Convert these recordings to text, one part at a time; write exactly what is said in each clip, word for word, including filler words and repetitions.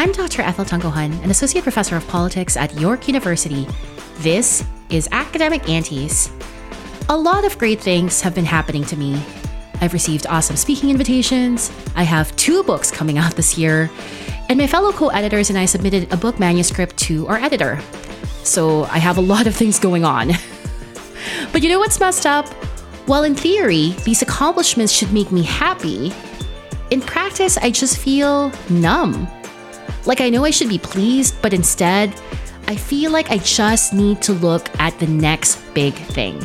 I'm Doctor Ethel Tungohan, an Associate Professor of Politics at York University. This is Academic Aunties. A lot of great things have been happening to me. I've received awesome speaking invitations. I have two books coming out this year. And my fellow co-editors and I submitted a book manuscript to our editor. So I have a lot of things going on. But you know what's messed up? While in theory, these accomplishments should make me happy, in practice, I just feel numb. Like I know I should be pleased, but instead, I feel like I just need to look at the next big thing.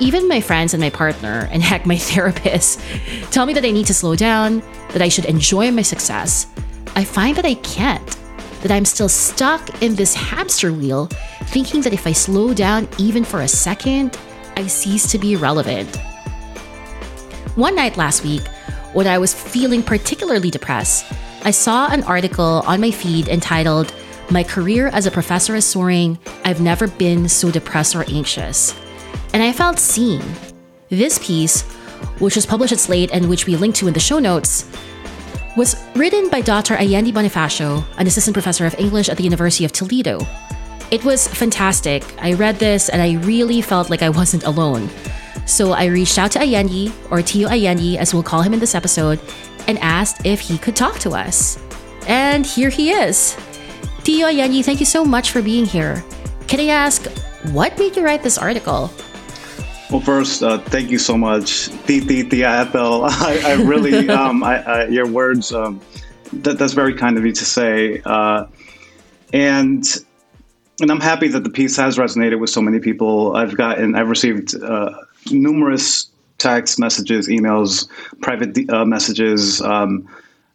Even my friends and my partner, and heck, my therapist, tell me that I need to slow down, that I should enjoy my success. I find that I can't, that I'm still stuck in this hamster wheel, thinking that if I slow down even for a second, I cease to be relevant. One night last week, when I was feeling particularly depressed, I saw an article on my feed entitled, "My Career as a Professor is Soaring, I've Never Been So Depressed or Anxious." And I felt seen. This piece, which was published at Slate and which we link to in the show notes, was written by Doctor Ayendy Bonifacio, an assistant professor of English at the University of Toledo. It was fantastic. I read this and I really felt like I wasn't alone. So I reached out to Ayendy, or Tio Ayendy as we'll call him in this episode, and asked if he could talk to us. And here he is. Tio Ayendy, thank you so much for being here. Can I ask, what made you write this article? Well, first, uh, thank you so much, Titi, Tia, Ethel. I, I really, um, I, I, your words, um, that, that's very kind of you to say. Uh, and and I'm happy that the piece has resonated with so many people. I've gotten, I've received uh, numerous text messages, emails, private uh, messages, um,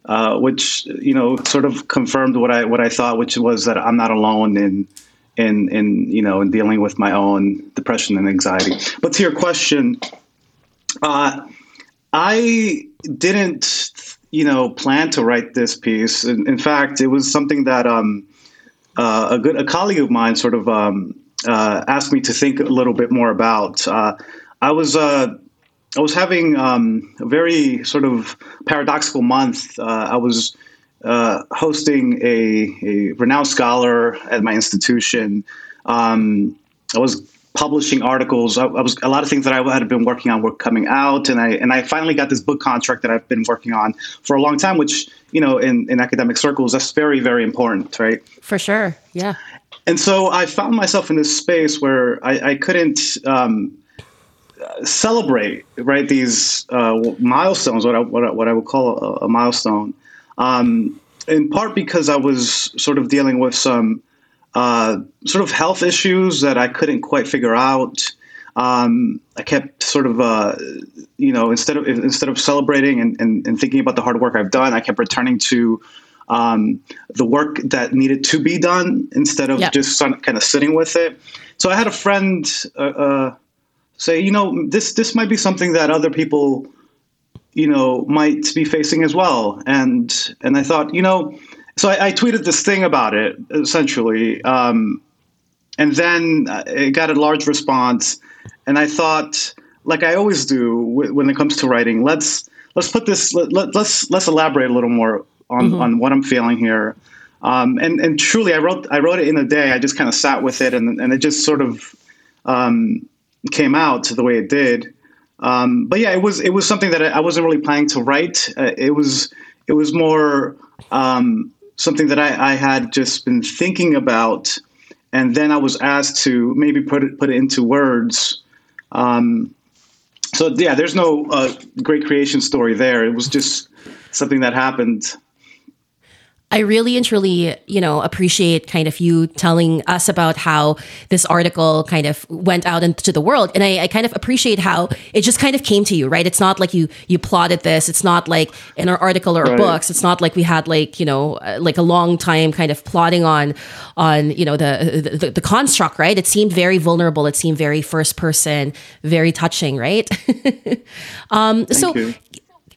uh, which, you know, sort of confirmed what I what I thought, which was that I'm not alone in in, in you know, in dealing with my own depression and anxiety. But to your question, uh, I didn't, you know, plan to write this piece. In, in fact, it was something that um, uh, a good a colleague of mine sort of um, uh, asked me to think a little bit more about. Uh, I was uh, I was having um, a very sort of paradoxical month. Uh, I was Uh, hosting a, a renowned scholar at my institution. Um, I was publishing articles. I, I was a lot of things that I had been working on were coming out, and I and I finally got this book contract that I've been working on for a long time, which, you know, in, in academic circles, that's very, very important, right? For sure, yeah. And so I found myself in this space where I, I couldn't um, celebrate, right, these uh, milestones, what I, what I, what I would call a, a milestone. Um, in part because I was sort of dealing with some uh, sort of health issues that I couldn't quite figure out. Um, I kept sort of, uh, you know, instead of instead of celebrating and, and, and thinking about the hard work I've done, I kept returning to um, the work that needed to be done instead of yep. just some, kind of sitting with it. So I had a friend uh, uh, say, you know, this this might be something that other people, you know, might be facing as well. And and I thought, you know, so I, I tweeted this thing about it, essentially. Um, and then it got a large response. And I thought, like I always do w- when it comes to writing, let's let's put this, let, let, let's let's elaborate a little more on, mm-hmm. on what I'm feeling here. Um, and, and truly, I wrote I wrote it in a day. I just kind of sat with it, and, and it just sort of um, came out the way it did. Um, but yeah, it was it was something that I wasn't really planning to write. Uh, it was it was more um, something that I, I had just been thinking about, and then I was asked to maybe put it put it into words. Um, so yeah, there's no uh, great creation story there. It was just something that happened. I really and truly, you know, appreciate kind of you telling us about how this article kind of went out into the world. And I, I kind of appreciate how it just kind of came to you, right? It's not like you you plotted this. It's not like in our article or our right. books. It's not like we had like, you know, like a long time kind of plotting on, on you know, the the, the construct, right? It seemed very vulnerable. It seemed very first person, very touching, right? um, Thank so. You.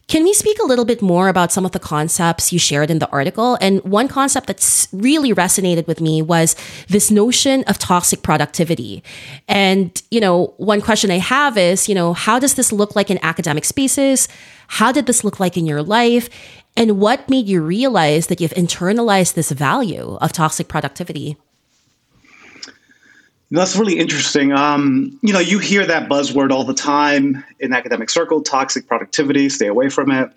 Can we speak a little bit more about some of the concepts you shared in the article? And one concept that's really resonated with me was this notion of toxic productivity. And, you know, one question I have is, you know, how does this look like in academic spaces? How did this look like in your life? And what made you realize that you've internalized this value of toxic productivity? That's really interesting. Um, you know, you hear that buzzword all the time in academic circle, toxic productivity, stay away from it.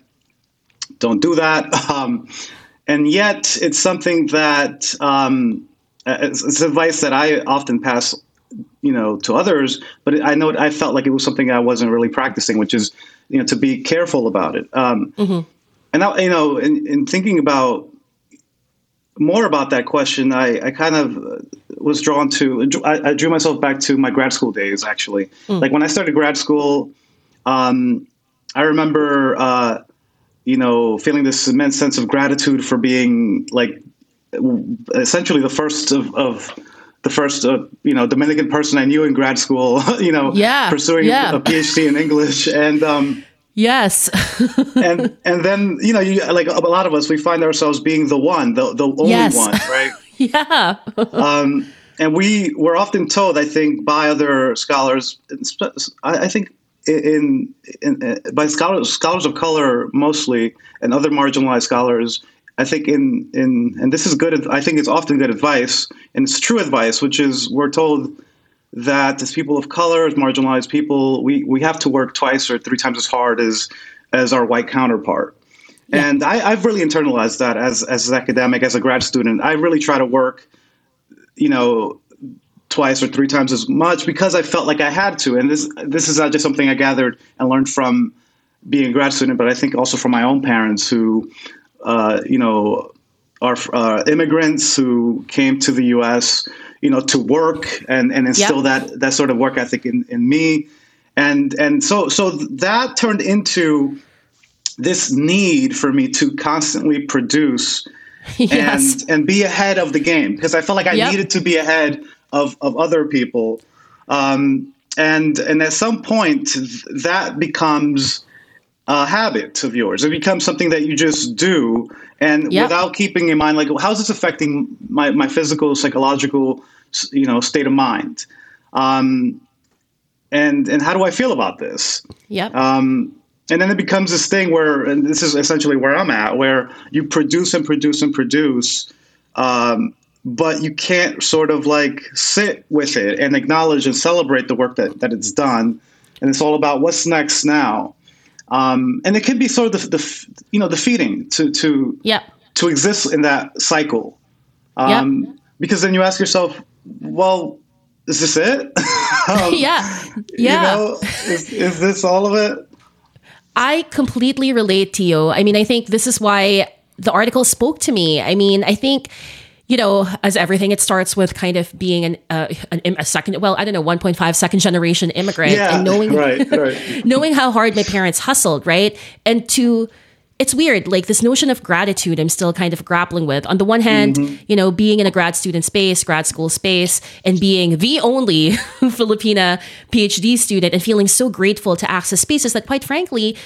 Don't do that. Um, and yet it's something that um, it's, it's advice that I often pass, you know, to others, but I know I felt like it was something I wasn't really practicing, which is, you know, to be careful about it. Um, mm-hmm. And, I, you know, in, in thinking about more about that question, I, I kind of was drawn to, I, I drew myself back to my grad school days, actually. Mm. Like when I started grad school, um, I remember, uh, you know, feeling this immense sense of gratitude for being like essentially the first of, of the first, uh, you know, Dominican person I knew in grad school, you know, yeah, pursuing yeah. a PhD in English. And, um, Yes. and and then, you know, you, like a lot of us, we find ourselves being the one, the, the only yes. one, right? yeah. um, and we were often told, I think, by other scholars, I think in, in, in by scholars scholars of color mostly and other marginalized scholars, I think in, in and this is good, I think it's often good advice, and it's true advice, which is we're told that as people of color, as marginalized people, we, we have to work twice or three times as hard as as our white counterpart. Yeah. And I, I've really internalized that as, as an academic, as a grad student. I really try to work, you know, twice or three times as much because I felt like I had to. And this this is not just something I gathered and learned from being a grad student, but I think also from my own parents who, uh, you know, are uh, immigrants who came to the U S, you know, to work and, and instill yep. that, that sort of work ethic in, in me. And and so so that turned into this need for me to constantly produce yes. and and be ahead of the game because I felt like I yep. needed to be ahead of, of other people. Um, and and at some point that becomes a habit of yours. It becomes something that you just do and yep. without keeping in mind, like, well, how's this affecting my, my physical, psychological, you know, state of mind? Um, and, and how do I feel about this? Yep. Um, and then it becomes this thing where, and this is essentially where I'm at, where you produce and produce and produce, um, but you can't sort of like sit with it and acknowledge and celebrate the work that, that it's done. And it's all about what's next now. Um, and it can be sort of the, the you know, the feeding to to yep. to exist in that cycle, um, yep. because then you ask yourself, well, is this it? um, yeah, yeah. You know, is, is this all of it? I completely relate to you. I mean, I think this is why the article spoke to me. I mean, I think. You know, as everything, it starts with kind of being an, uh, an a second, well, I don't know, one point five second generation immigrant yeah, and knowing right, right. knowing how hard my parents hustled, right? And to, it's weird, like this notion of gratitude I'm still kind of grappling with. On the one hand, mm-hmm. you know, being in a grad student space, grad school space, and being the only Filipina PhD student and feeling so grateful to access spaces that, quite frankly,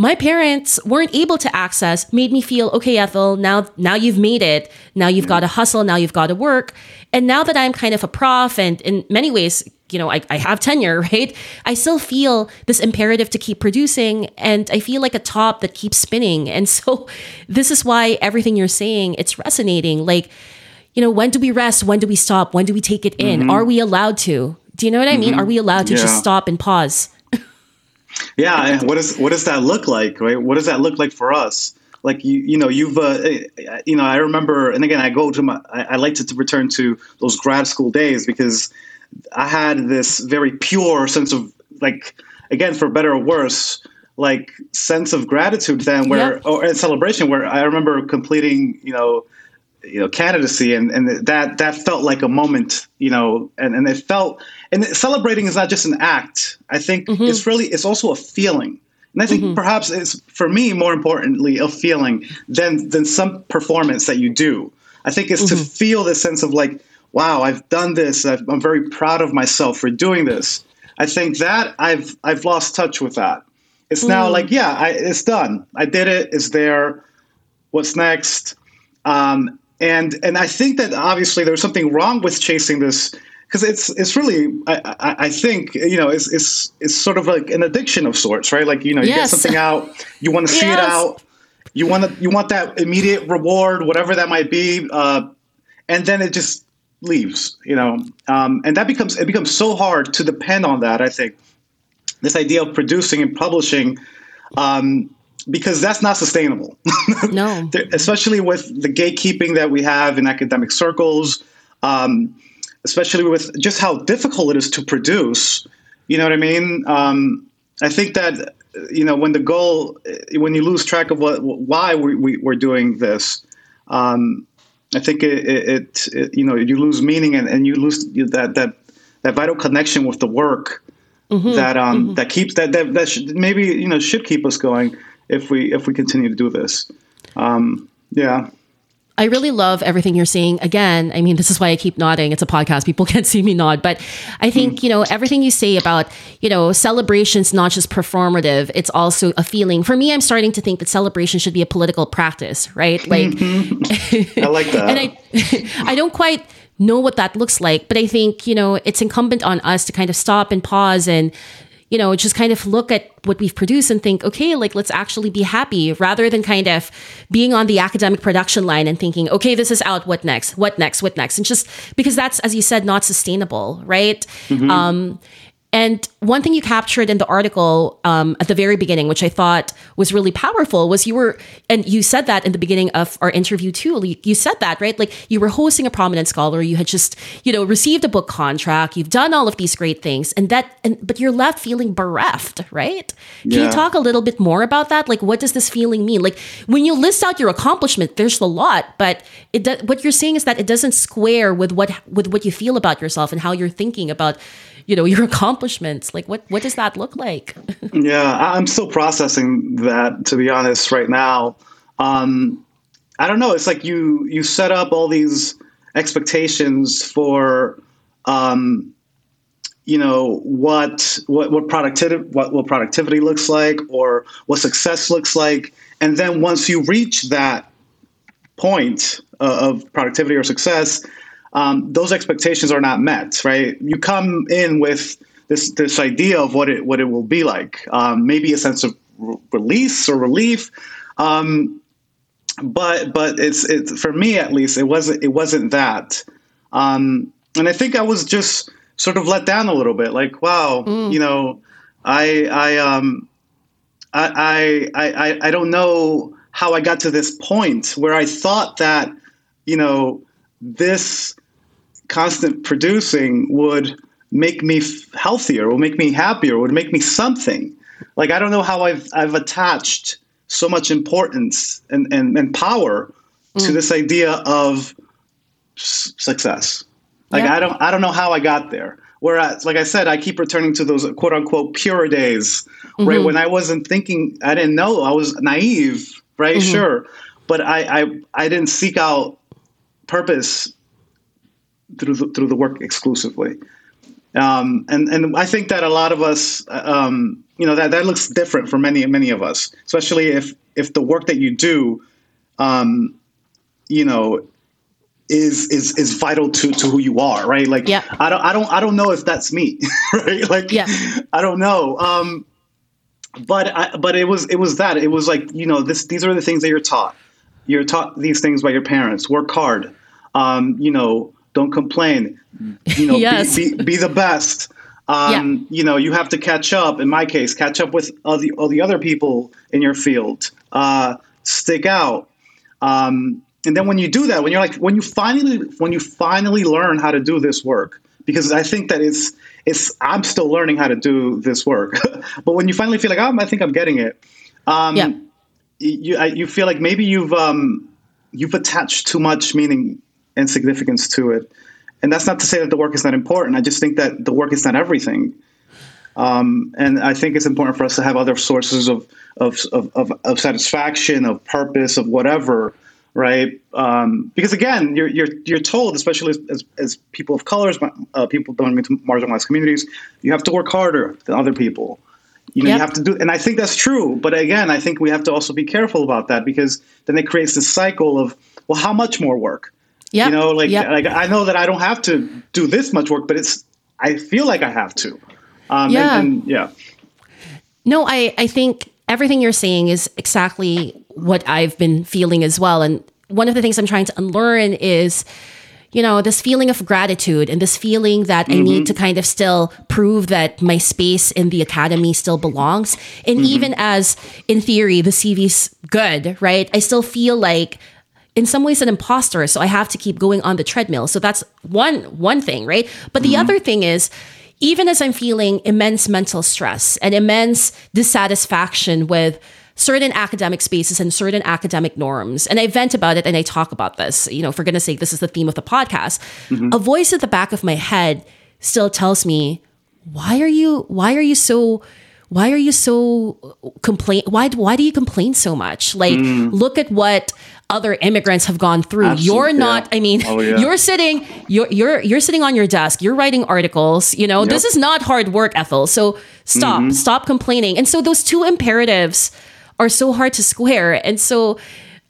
my parents weren't able to access, made me feel, okay, Ethel, now now you've made it. Now you've got to hustle. Now you've got to work. And now that I'm kind of a prof and in many ways, you know, I, I have tenure, right? I still feel this imperative to keep producing. And I feel like a top that keeps spinning. And so this is why everything you're saying, it's resonating. Like, you know, when do we rest? When do we stop? When do we take it in? Mm-hmm. Are we allowed to? Do you know what I mean? Mm-hmm. Are we allowed to yeah. just stop and pause? Yeah, what is what does that look like, right? What does that look like for us? Like you, you know, you've, uh, you know, I remember, and again, I go to my, I, I like to, to return to those grad school days because I had this very pure sense of, like, again, for better or worse, like sense of gratitude then, where yeah. or, or celebration, where I remember completing, you know, you know, candidacy, and and that that felt like a moment, you know, and and it felt. And celebrating is not just an act. I think mm-hmm. it's really, it's also a feeling. And I think mm-hmm. perhaps it's, for me, more importantly, a feeling than than some performance that you do. I think it's mm-hmm. to feel this sense of like, wow, I've done this. I've, I'm very proud of myself for doing this. I think that I've I've lost touch with that. It's mm-hmm. now like, yeah, I, it's done. I did it. It's there. What's next? Um, and and I think that obviously there's something wrong with chasing this because it's it's really I, I, I think you know it's it's it's sort of like an addiction of sorts, right? Like you know you yes. get something out, you want to see yes. it out, you want to you want that immediate reward, whatever that might be, uh, and then it just leaves, you know, um, and that becomes it becomes so hard to depend on that. I think this idea of producing and publishing. Um, Because that's not sustainable. No. Especially with the gatekeeping that we have in academic circles, um, especially with just how difficult it is to produce. You know what I mean? Um, I think that, you know, when the goal, when you lose track of what, why we, we, we're doing this, um, I think it, it, it, you know, you lose meaning and, and you lose that, that, that vital connection with the work mm-hmm. that, um, mm-hmm. that keeps, that, that, that should, maybe, you know, should keep us going. If we if we continue to do this. Um, yeah. I really love everything you're saying. Again, I mean, this is why I keep nodding. It's a podcast. People can't see me nod. But I think, mm. you know, everything you say about, you know, celebration's not just performative. It's also a feeling. For me, I'm starting to think that celebration should be a political practice, right? Like, mm-hmm. I like that. And I, I don't quite know what that looks like. But I think, you know, it's incumbent on us to kind of stop and pause and, you know, just kind of look at what we've produced and think, okay, like, let's actually be happy rather than kind of being on the academic production line and thinking, okay, this is out. What next? What next? What next? And just because that's, as you said, not sustainable. Right. Mm-hmm. Um, and one thing you captured in the article um, at the very beginning, which I thought was really powerful, was you were, and you said that in the beginning of our interview too, you, you said that, right? Like you were hosting a prominent scholar, you had just, you know, received a book contract, you've done all of these great things, and that, and, but you're left feeling bereft, right? Can yeah. you talk a little bit more about that? Like, what does this feeling mean? Like when you list out your accomplishment, there's a lot, but it do, what you're saying is that it doesn't square with what with what you feel about yourself and how you're thinking about, you know, your accomplishments. Like what, what does that look like? Yeah, I'm still processing that, to be honest, right now. Um, I don't know. It's like you, you set up all these expectations for, um, you know, what, what, what productivity, what, what productivity looks like or what success looks like. And then once you reach that point of, of productivity or success, Um, those expectations are not met, right? You come in with this this idea of what it what it will be like, um, maybe a sense of re- release or relief, um, but but it's it's for me at least it wasn't it wasn't that, um, and I think I was just sort of let down a little bit, like wow, mm. you know, I I um I, I I I don't know how I got to this point where I thought that you know. This constant producing would make me f- healthier, would make me happier, would make me something. Like, I don't know how I've I've attached so much importance and, and, and power mm. to this idea of s- success. Like, yeah. I don't I don't know how I got there. Whereas, like I said, I keep returning to those quote unquote pure days, mm-hmm. right? When I wasn't thinking, I didn't know, I was naive, right? Mm-hmm. Sure. But I, I I didn't seek out purpose through the, through the work exclusively. Um, and, and I think that a lot of us, um, you know, that, that looks different for many, many of us, especially if, if the work that you do, um, you know, is, is, is vital to, to who you are. Right. Like, yeah. I don't, I don't, I don't know if that's me, right? Like, yeah. I don't know. Um, but, I, but it was, it was that, it was like, you know, this, these are the things that you're taught. You're taught these things by your parents. Work hard. Um, you know, don't complain. You know, yes. be, be, be the best. Um, yeah. You know, you have to catch up. In my case, catch up with all the all the other people in your field. Uh, stick out. Um, and then when you do that, when you're like, when you finally, when you finally learn how to do this work, because I think that it's it's I'm still learning how to do this work. But when you finally feel like, oh, I think I'm getting it. Um, yeah. You I, you feel like maybe you've um, you've attached too much meaning and significance to it, and that's not to say that the work is not important. I just think that the work is not everything, um, and I think it's important for us to have other sources of of of, of, of satisfaction, of purpose, of whatever, right? Um, because again, you're you're you're told, especially as as people of color, uh, people belonging to marginalized communities, you have to work harder than other people. You know, yep. you have to do, and I think that's true. But again, I think we have to also be careful about that because then it creates this cycle of, well, how much more work? Yeah. You know, like, yep. like I know that I don't have to do this much work, but it's, I feel like I have to. Um, yeah. And, and, yeah. No, I, I think everything you're saying is exactly what I've been feeling as well. And one of the things I'm trying to unlearn is, you know, this feeling of gratitude and this feeling that mm-hmm. I need to kind of still prove that my space in the academy still belongs. And mm-hmm. even as, in theory, the C V's good, right? I still feel like, in some ways, an imposter. So I have to keep going on the treadmill. So that's one one thing, right? But the mm-hmm. other thing is, even as I'm feeling immense mental stress and immense dissatisfaction with certain academic spaces and certain academic norms, and I vent about it and I talk about this, you know, for goodness sake, this is the theme of the podcast, mm-hmm. a voice at the back of my head still tells me, why are you, why are you so, why are you so complain? Why, why do you complain so much? Like, mm. look at what other immigrants have gone through. Absolutely, you're not, yeah. I mean, oh, yeah. you're sitting, you're, you're, you're sitting on your desk, you're writing articles, you know, yep. this is not hard work, Ethel. So stop, mm-hmm. stop complaining. And so those two imperatives are so hard to square. And so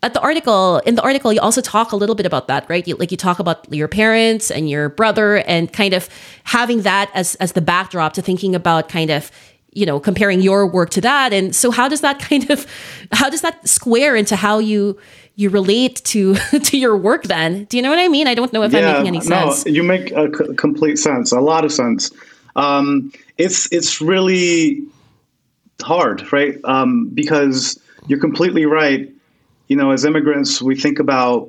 at the article, in the article, you also talk a little bit about that, right? You, like you talk about your parents and your brother and kind of having that as, as the backdrop to thinking about kind of, you know, comparing your work to that. And so how does that kind of, how does that square into how you, you relate to, to your work then? Do you know what I mean? I don't know if yeah, I'm making any sense. No, you make a c- complete sense, a lot of sense. Um, it's, it's really hard, right? Um, because you're completely right. You know, as immigrants, we think about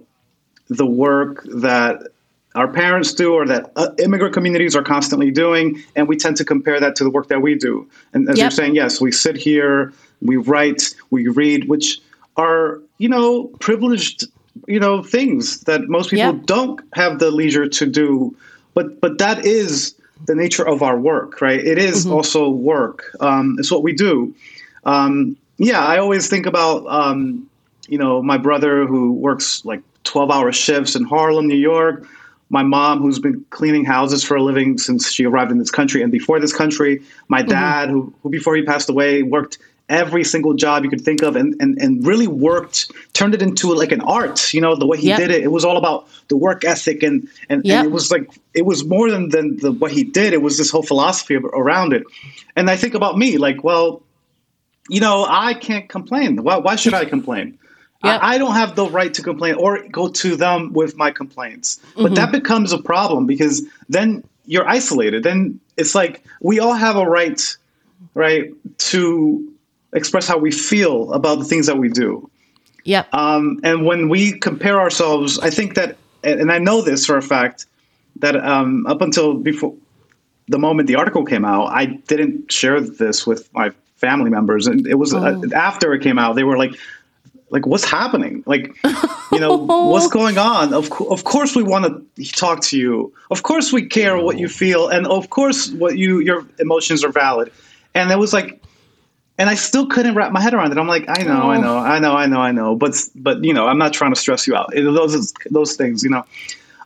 the work that our parents do or that uh, immigrant communities are constantly doing, and we tend to compare that to the work that we do. And as yep. you're saying, yes, we sit here, we write, we read, which are, you know, privileged, you know, things that most people yep. don't have the leisure to do. But but that is the nature of our work, right? It is mm-hmm. also work. Um, it's what we do. Um, yeah, I always think about, um, you know, my brother who works like twelve-hour shifts in Harlem, New York. My mom, who's been cleaning houses for a living since she arrived in this country and before this country. My dad, mm-hmm. who, who before he passed away, worked every single job you could think of and, and, and really worked, turned it into like an art, you know, the way he yep. did it. It was all about the work ethic and, and, yep. and it was like, it was more than, than the, what he did. It was this whole philosophy around it. And I think about me, like, well, you know, I can't complain. Why, why should I complain? Yep. I, I don't have the right to complain or go to them with my complaints. Mm-hmm. But that becomes a problem because then you're isolated. Then it's like, we all have a right, right, to express how we feel about the things that we do. Yep. Um, and when we compare ourselves, I think that, and I know this for a fact, that um, up until before the moment the article came out, I didn't share this with my family members. And it was oh. uh, after it came out, they were like, like, what's happening? Like, you know, what's going on? Of, co- of course we want to talk to you. Of course we care what you feel. And of course what you, your emotions are valid. And it was like, and I still couldn't wrap my head around it. I'm like, I know, oh. I know, I know, I know, I know. But, but you know, I'm not trying to stress you out. It, those those things, you know.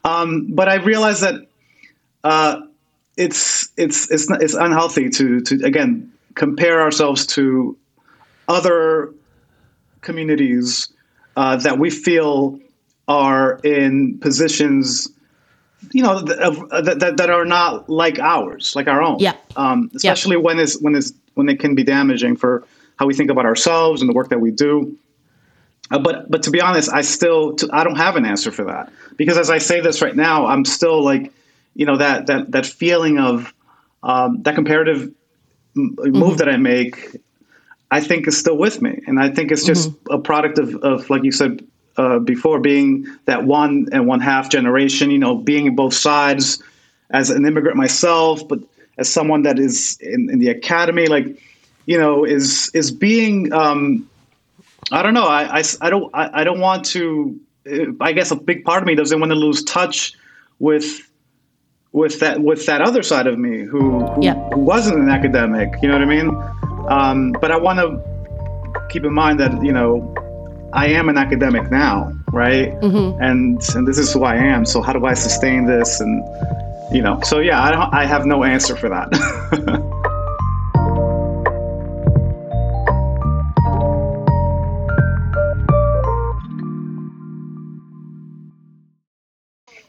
Um, but I realized that uh, it's it's it's not, it's unhealthy to, to, again, compare ourselves to other communities uh, that we feel are in positions, you know, that, that, that are not like ours, like our own. Yeah. Um, especially yeah. when it's when it's when it can be damaging for how we think about ourselves and the work that we do. Uh, but but to be honest, I still, to, I don't have an answer for that. Because as I say this right now, I'm still like, you know, that that, that feeling of um, that comparative move mm-hmm. that I make, I think is still with me. And I think it's just mm-hmm. a product of, of, like you said uh, before, being that one and one half generation, you know, being in both sides as an immigrant myself, but as someone that is in, in the academy, like, you know, is, is being, um, I don't know. I, I, I don't, I, I don't want to, I guess a big part of me doesn't want to lose touch with, with that, with that other side of me who, who, yeah. who wasn't an academic, you know what I mean? Um, but I want to keep in mind that, you know, I am an academic now, right? Mm-hmm. And, and this is who I am. So how do I sustain this? And, you know, so yeah, I don't, I have no answer for that.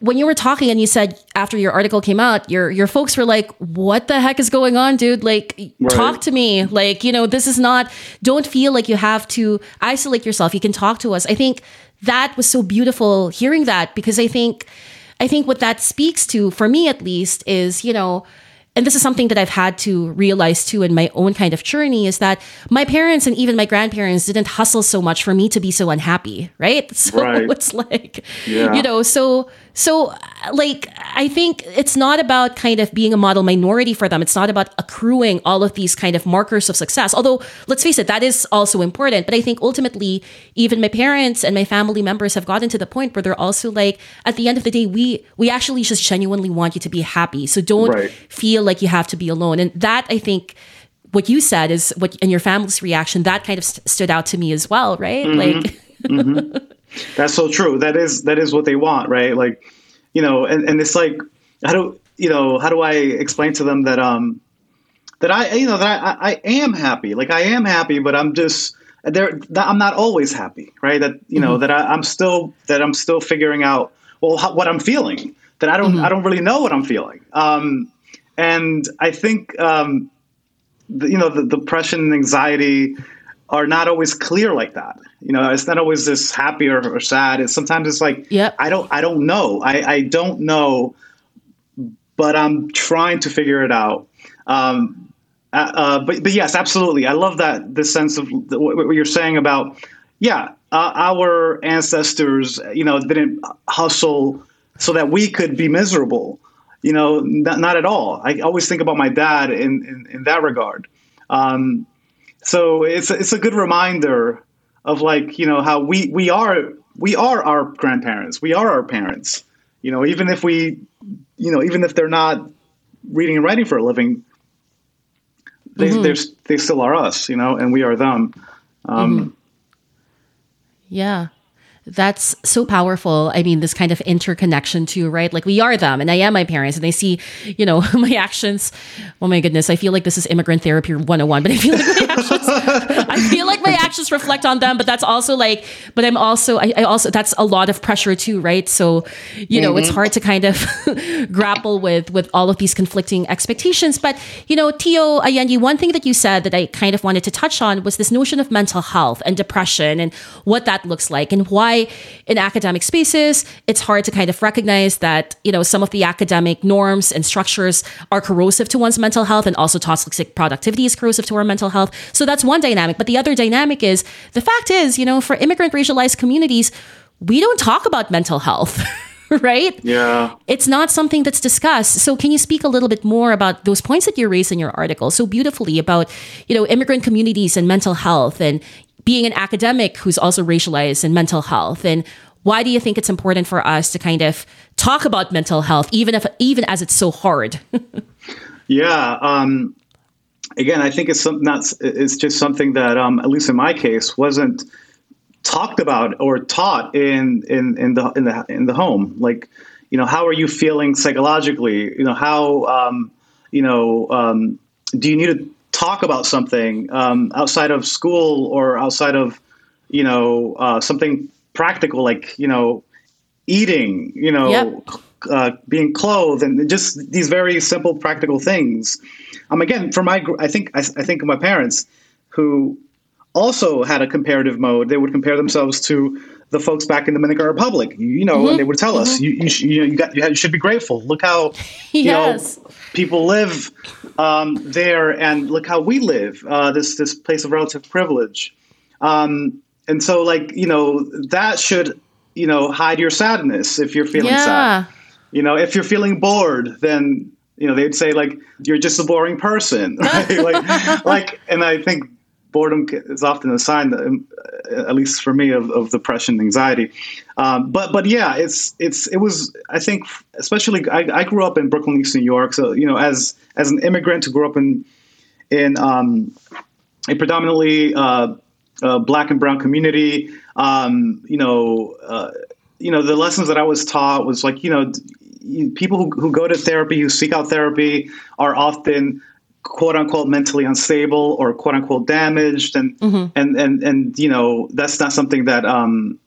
when you were talking and you said after your article came out, your your folks were like, what the heck is going on, dude? Like, right. Talk to me. Like, you know, this is not, don't feel like you have to isolate yourself. You can talk to us. I think that was so beautiful hearing that, because I think, I think what that speaks to, for me at least, is, you know, and this is something that I've had to realize too in my own kind of journey, is that my parents and even my grandparents didn't hustle so much for me to be so unhappy, right? So right. It's like, yeah. you know, so, so like, I think it's not about kind of being a model minority for them. It's not about accruing all of these kind of markers of success. Although, let's face it, that is also important. But I think ultimately, even my parents and my family members have gotten to the point where they're also like, at the end of the day, we, we actually just genuinely want you to be happy. So don't right. feel like you have to be alone. And that, I think, what you said is what, and your family's reaction, that kind of st- stood out to me as well, right? Mm-hmm. Like mm-hmm. That's so true. That is that is what they want, right? Like, you know, and, and it's like, how do you know, how do I explain to them that um that I you know that I, I am happy. Like, I am happy, but I'm just there I'm not always happy, right? That you know, mm-hmm. that I, I'm still that I'm still figuring out well how, what I'm feeling. That I don't mm-hmm. I don't really know what I'm feeling. Um And I think, um, the, you know, the depression and anxiety are not always clear like that. You know, it's not always this happy or, or sad. It's sometimes it's like, yep. I don't I don't know. I, I don't know, but I'm trying to figure it out. Um, uh, uh, but, but yes, absolutely. I love that, this sense of the, what, what you're saying about, yeah, uh, our ancestors, you know, didn't hustle so that we could be miserable. You know, not, not at all. I always think about my dad in, in, in that regard. Um, so it's it's a good reminder of, like, you know, how we, we are we are our grandparents. We are our parents. You know, even if we, you know, even if they're not reading and writing for a living, they mm-hmm. they're, they still are us. You know, and we are them. Um, mm-hmm. Yeah. That's so powerful. I mean, this kind of interconnection too, right? Like, we are them, and I am my parents, and I see, you know, my actions. Oh my goodness. I feel like this is immigrant therapy one oh one, but I feel like my actions, I feel like my actions reflect on them, but that's also like, but I'm also, I, I also, that's a lot of pressure too, right? So, you know, mm-hmm. it's hard to kind of grapple with, with all of these conflicting expectations. But, you know, Tio, Ayendy, one thing that you said that I kind of wanted to touch on was this notion of mental health and depression and what that looks like, and why in academic spaces, it's hard to kind of recognize that, you know, some of the academic norms and structures are corrosive to one's mental health, and also toxic productivity is corrosive to our mental health. So that's one dynamic. But the other dynamic is, the fact is, you know, for immigrant racialized communities, we don't talk about mental health, right? Yeah. It's not something that's discussed. So can you speak a little bit more about those points that you raise in your article so beautifully about, you know, immigrant communities and mental health, and being an academic who's also racialized and mental health? And why do you think it's important for us to kind of talk about mental health, even if, even as it's so hard? yeah. Um, again, I think it's some, not, it's just something that, um, at least in my case, wasn't talked about or taught in, in, in the, in the, in the home. Like, you know, how are you feeling psychologically? You know, how, um, you know, um, do you need to talk about something um, outside of school, or outside of, you know, uh, something practical, like, you know, eating, you know, yep. uh, being clothed, and just these very simple practical things. Um, again, for my, I think, I, I think of my parents, who also had a comparative mode. They would compare themselves to the folks back in the Dominican Republic, you know, mm-hmm. and they would tell mm-hmm. us, you, you, sh- you got, you should be grateful. Look how, you yes. know, people live um, there, and look how we live, uh, this, this place of relative privilege. Um, and so, like, you know, that should, you know, hide your sadness if you're feeling yeah. sad. You know, if you're feeling bored, then, you know, they'd say, like, you're just a boring person. Right? like, like, and I think boredom is often a sign, that, at least for me, of, of depression and anxiety. Um, but but yeah, it's it's it was, I think, especially I, I grew up in Brooklyn, East New York. So, you know, as as an immigrant who grew up in in um, a predominantly uh, uh, black and brown community, um, you know, uh, you know, the lessons that I was taught was like, you know, people who, who go to therapy, who seek out therapy, are often quote unquote mentally unstable or quote unquote damaged. And, mm-hmm. and, and, and, you know, that's not something that, um,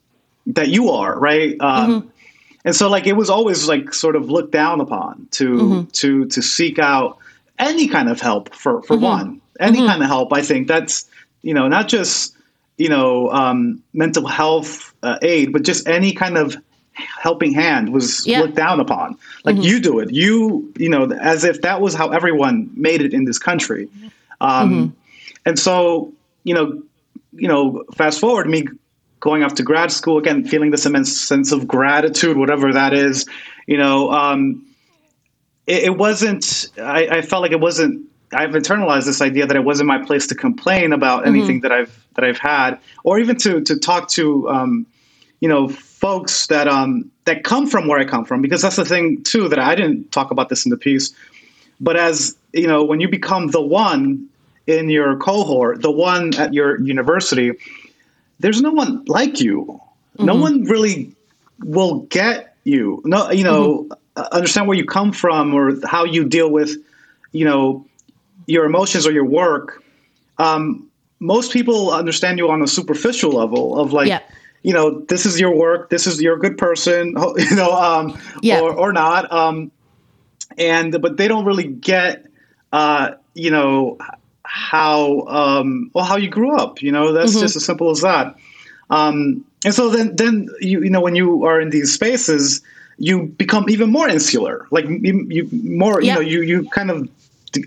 that you are, right. Um, mm-hmm. And so, like, it was always, like, sort of looked down upon to mm-hmm. to to seek out any kind of help for, for mm-hmm. one. Any mm-hmm. kind of help, I think. That's, you know, not just, you know, um, mental health uh, aid, but just any kind of helping hand was yeah. looked down upon. Like, mm-hmm. you do it. You, you know, as if that was how everyone made it in this country. Um, mm-hmm. And so, you know, you know, fast forward me going off to grad school, again, feeling this immense sense of gratitude, whatever that is, you know, um, it, it wasn't, I, I felt like it wasn't, I've internalized this idea that it wasn't my place to complain about mm-hmm. anything that I've, that I've had, or even to, to talk to, um, you know, folks that, um, that come from where I come from, because that's the thing too, that I didn't talk about this in the piece, but as you know, when you become the one in your cohort, the one at your university, there's no one like you. Mm-hmm. No one really will get you. No, you know, mm-hmm. understand where you come from or how you deal with, you know, your emotions or your work. Um, most people understand you on a superficial level of like, yeah. you know, this is your work. This is you're a good person, you know, um, yeah. or, or not. Um, and but they don't really get, uh, you know, how um, well how you grew up. You know, that's mm-hmm. just as simple as that. Um, and so then then you you know when you are in these spaces, you become even more insular. Like you, you more yeah. you know you you kind of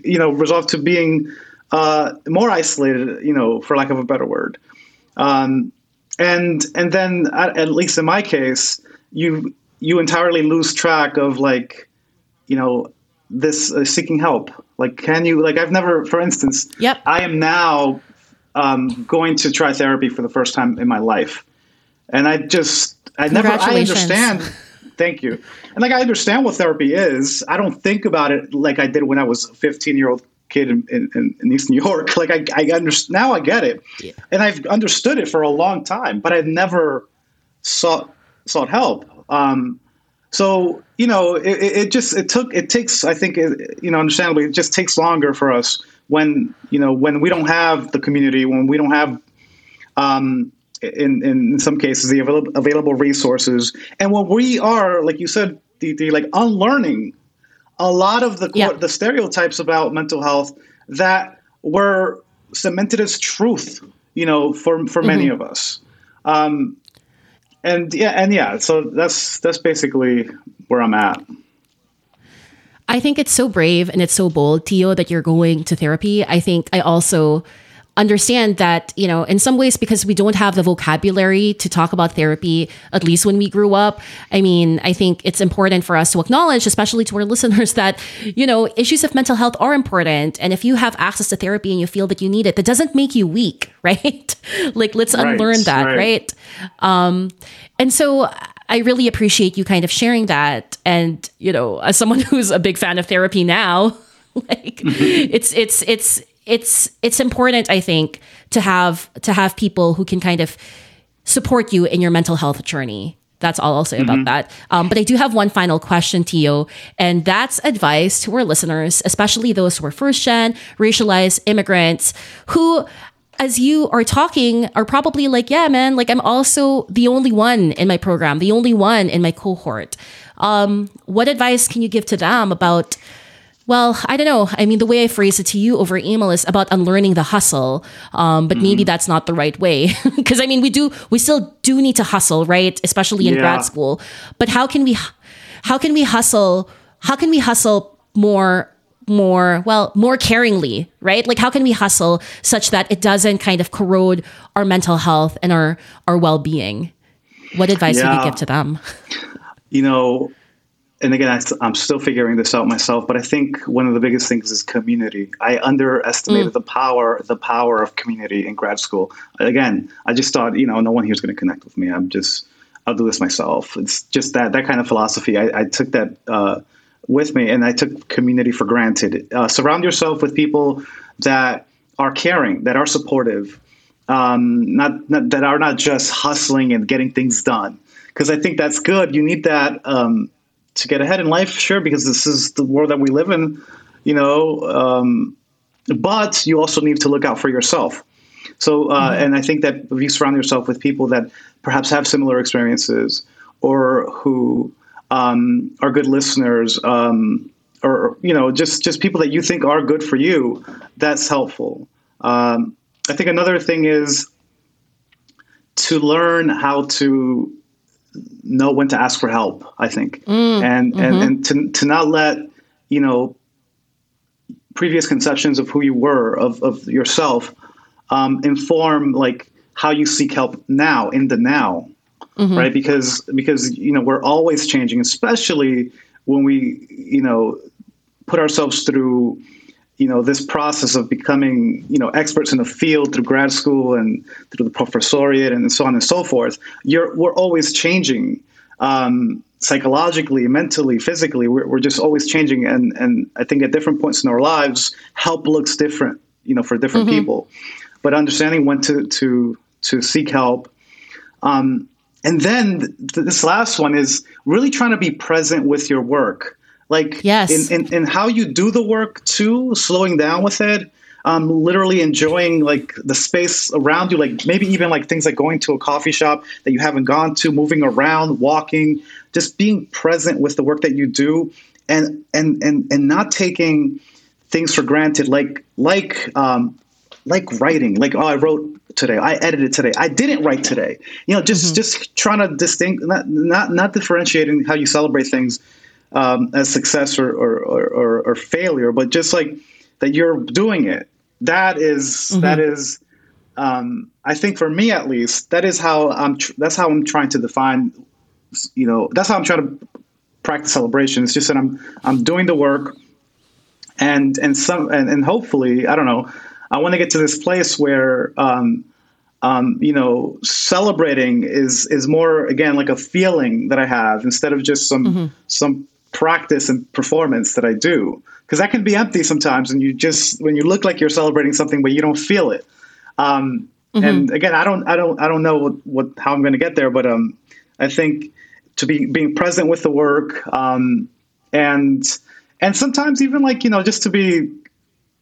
you know resolve to being uh, more isolated. You know, for lack of a better word. Um, and and then at, at least in my case, you you entirely lose track of like you know this uh, seeking help. Like, can you, like, I've never, for instance, yep. I am now um, going to try therapy for the first time in my life. And I just, I never, I understand. Thank you. And like, I understand what therapy is. I don't think about it like I did when I was a fifteen year old kid in, in, in East New York. Like I, I understand, now I get it. Yeah. And I've understood it for a long time, but I've never sought, sought help. Um, So, you know, it, it just, it took, it takes, I think, it, you know, understandably, it just takes longer for us when, you know, when we don't have the community, when we don't have, um, in, in some cases, the avail- available resources. And when we are, like you said, D D, like unlearning a lot of the yeah. the stereotypes about mental health that were cemented as truth, you know, for, for mm-hmm. many of us. Um And yeah, and yeah, so that's that's basically where I'm at. I think it's so brave and it's so bold, Tio, that you're going to therapy. I think I also understand that, you know, in some ways, because we don't have the vocabulary to talk about therapy, at least when we grew up. I mean, I think it's important for us to acknowledge, especially to our listeners, that, you know, issues of mental health are important. And if you have access to therapy and you feel that you need it, that doesn't make you weak, right? Like, let's right, unlearn that, right? right? Um, and so I really appreciate you kind of sharing that. And, you know, as someone who's a big fan of therapy now, like mm-hmm. it's, it's, it's, It's it's important, I think, to have to have people who can kind of support you in your mental health journey. That's all I'll say mm-hmm. about that. Um, but I do have one final question, Tio, and that's advice to our listeners, especially those who are first-gen, racialized immigrants, who, as you are talking, are probably like, yeah, man, like I'm also the only one in my program, the only one in my cohort. Um, what advice can you give to them about... Well, I don't know. I mean, the way I phrase it to you over email is about unlearning the hustle. Um, but mm-hmm. maybe that's not the right way. Because, I mean, we do, we still do need to hustle, right? Especially in yeah. grad school. But how can we, how can we hustle? How can we hustle more, more, well, more caringly, right? Like, how can we hustle such that it doesn't kind of corrode our mental health and our, our well-being? What advice yeah. would you give to them? You know, and again, I, I'm still figuring this out myself, but I think one of the biggest things is community. I underestimated mm. the power, the power of community in grad school. Again, I just thought, you know, no one here is going to connect with me. I'm just, I'll do this myself. It's just that, that kind of philosophy. I, I took that uh, with me, and I took community for granted. Uh, surround yourself with people that are caring, that are supportive, um, not, not that are not just hustling and getting things done. Because I think that's good. You need that. Um, to get ahead in life, sure, because this is the world that we live in, you know, um, but you also need to look out for yourself. So, uh, mm-hmm. and I think that if you surround yourself with people that perhaps have similar experiences or who um, are good listeners, um, or, you know, just, just people that you think are good for you, that's helpful. Um, I think another thing is to learn how to know when to ask for help, I think. Mm, and, mm-hmm. and, and to, to not let, you know, previous conceptions of who you were, of, of yourself, um, inform like how you seek help now in the now, mm-hmm. right? Because, because, you know, we're always changing, especially when we, you know, put ourselves through, you know, this process of becoming, you know, experts in the field through grad school and through the professoriate and so on and so forth. You're, we're always changing, um, psychologically, mentally, physically. We're, we're just always changing. And, and I think at different points in our lives, help looks different, you know, for different mm-hmm. people, but understanding when to, to, to seek help. Um, and then th- this last one is really trying to be present with your work. Like yes. in, in, in how you do the work too, slowing down with it, um, literally enjoying like the space around you, like maybe even like things like going to a coffee shop that you haven't gone to, moving around, walking, just being present with the work that you do, and and and, and not taking things for granted, like like um, like writing, like, oh, I wrote today, I edited today, I didn't write today. You know, just mm-hmm. just trying to distinct, not not not differentiating how you celebrate things. Um, as success or or, or or failure, but just like that you're doing it. That is mm-hmm. that is. Um, I think for me at least, that is how I'm. Tr- that's how I'm trying to define. You know, that's how I'm trying to practice celebration. It's just that I'm I'm doing the work, and and some and, and hopefully I don't know. I want to get to this place where um, um, you know, celebrating is is more again like a feeling that I have instead of just some mm-hmm. some. practice and performance that I do, because that can be empty sometimes. And you just, when you look like you're celebrating something, but you don't feel it. Um, mm-hmm. And again, I don't, I don't, I don't know what, what how I'm going to get there, but um, I think to be being present with the work, um, and, and sometimes even like, you know, just to be,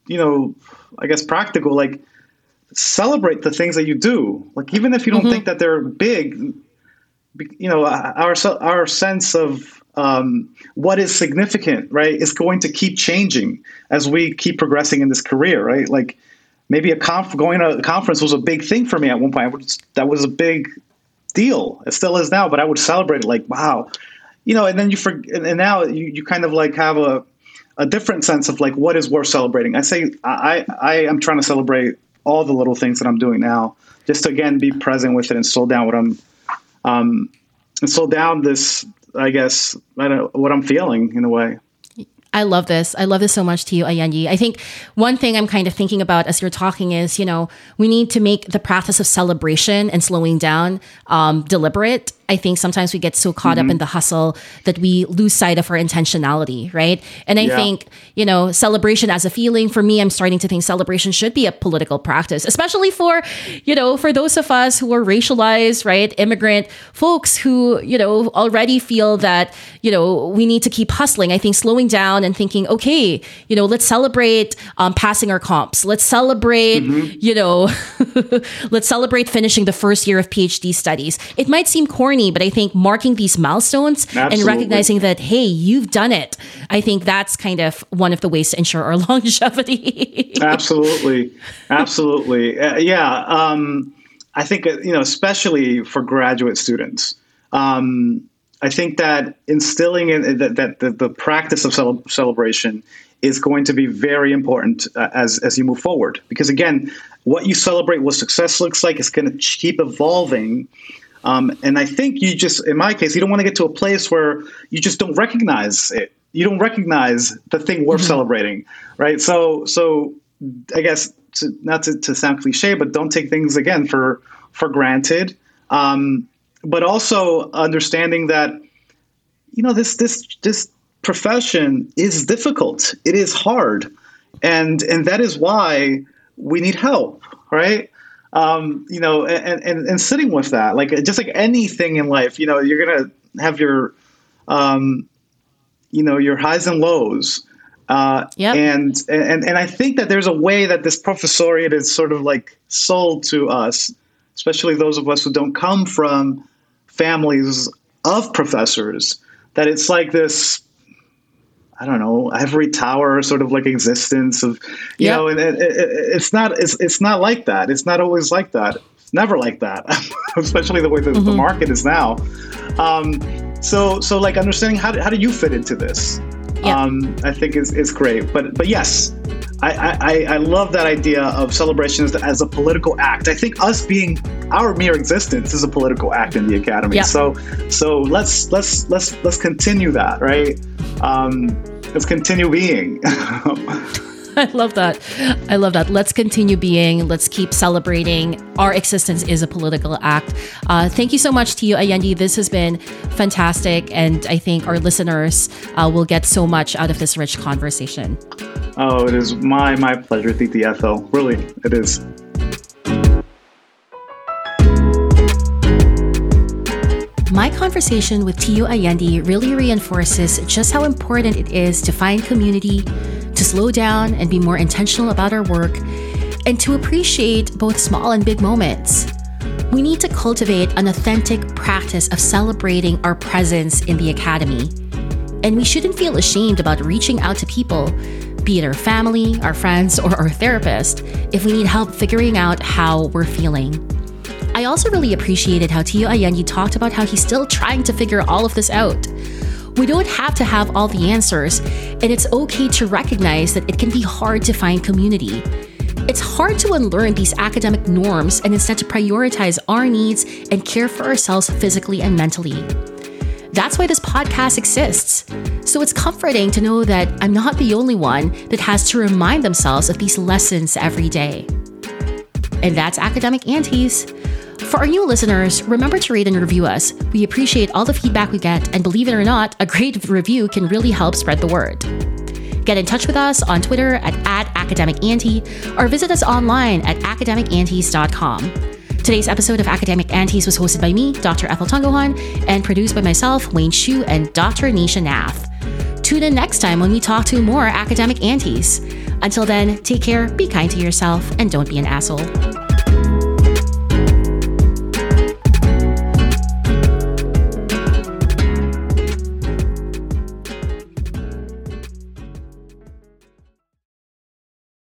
you know, I guess practical, like celebrate the things that you do. Like, even if you don't mm-hmm. think that they're big, you know, our, our sense of, Um, what is significant, right, is going to keep changing as we keep progressing in this career, right? Like maybe a conf- going to a conference was a big thing for me at one point. I would, that was a big deal. It still is now, but I would celebrate it like, wow, you know. And then you forget, and now you, you kind of like have a a different sense of like what is worth celebrating. I say I I am trying to celebrate all the little things that I'm doing now, just to again be present with it and slow down what I'm um and slow down this. I guess, I don't know what I'm feeling in a way. I love this. I love this so much to you, Ayendy. I think one thing I'm kind of thinking about as you're talking is, you know, we need to make the practice of celebration and slowing down um, deliberate. I think sometimes we get so caught mm-hmm. up in the hustle that we lose sight of our intentionality, right? And I yeah. think, you know, celebration as a feeling, for me, I'm starting to think celebration should be a political practice, especially for, you know, for those of us who are racialized, right? Immigrant folks who, you know, already feel that, you know, we need to keep hustling. I think slowing down and thinking, okay, you know, let's celebrate um, passing our comps. Let's celebrate, mm-hmm. you know, let's celebrate finishing the first year of PhD studies. It might seem corny, but I think marking these milestones Absolutely. And recognizing that, hey, you've done it. I think that's kind of one of the ways to ensure our longevity. Absolutely. Absolutely. Uh, yeah. Um, I think, you know, especially for graduate students, um, I think that instilling in, that, that the, the practice of cel- celebration is going to be very important uh, as, as you move forward. Because again, what you celebrate, what success looks like, is going to keep evolving. Um, and I think you just, in my case, you don't want to get to a place where you just don't recognize it. You don't recognize the thing worth mm-hmm. celebrating, right? So, so I guess to, not to, to sound cliche, but don't take things again for for granted. Um, but also understanding that, you know, this this this profession is difficult. It is hard, and and that is why we need help, right? Um, you know, and, and, and sitting with that, like just like anything in life, you know, you're going to have your, um, you know, your highs and lows. Uh, yep. and, and, and I think that there's a way that this professoriate is sort of like sold to us, especially those of us who don't come from families of professors, that it's like this, I don't know, ivory tower sort of like existence of, you yep. know, and it, it, it's not, it's, it's not like that. It's not always like that. It's never like that, especially the way that mm-hmm. the market is now. Um, so, so like understanding how do, how do you fit into this? Yep. Um, I think is, is great, but, but yes, I, I, I love that idea of celebrations as a political act. I think us being our mere existence is a political act in the academy. Yep. So, so let's, let's, let's, let's continue that, right? Um, let's continue being. I love that. I love that. Let's continue being. Let's keep celebrating. Our existence is a political act. Uh, thank you so much to you, Ayendy. This has been fantastic. And I think our listeners uh, will get so much out of this rich conversation. Oh, it is my, my pleasure, Titi Ethel. Really, it is. My conversation with T U Ayendy really reinforces just how important it is to find community, to slow down and be more intentional about our work, and to appreciate both small and big moments. We need to cultivate an authentic practice of celebrating our presence in the academy. And we shouldn't feel ashamed about reaching out to people, be it our family, our friends, or our therapist, if we need help figuring out how we're feeling. I also really appreciated how T U Ayendy talked about how he's still trying to figure all of this out. We don't have to have all the answers, and it's okay to recognize that it can be hard to find community. It's hard to unlearn these academic norms and instead to prioritize our needs and care for ourselves physically and mentally. That's why this podcast exists. So it's comforting to know that I'm not the only one that has to remind themselves of these lessons every day. And that's Academic Aunties. For our new listeners, remember to rate and review us. We appreciate all the feedback we get, and believe it or not, a great review can really help spread the word. Get in touch with us on Twitter at, at AcademicAuntie, or visit us online at academic aunties dot com. Today's episode of Academic Aunties was hosted by me, Doctor Ethel Tungohan, and produced by myself, Wayne Shu, and Doctor Nisha Nath. Tune in next time when we talk to more Academic Aunties. Until then, take care, be kind to yourself, and don't be an asshole.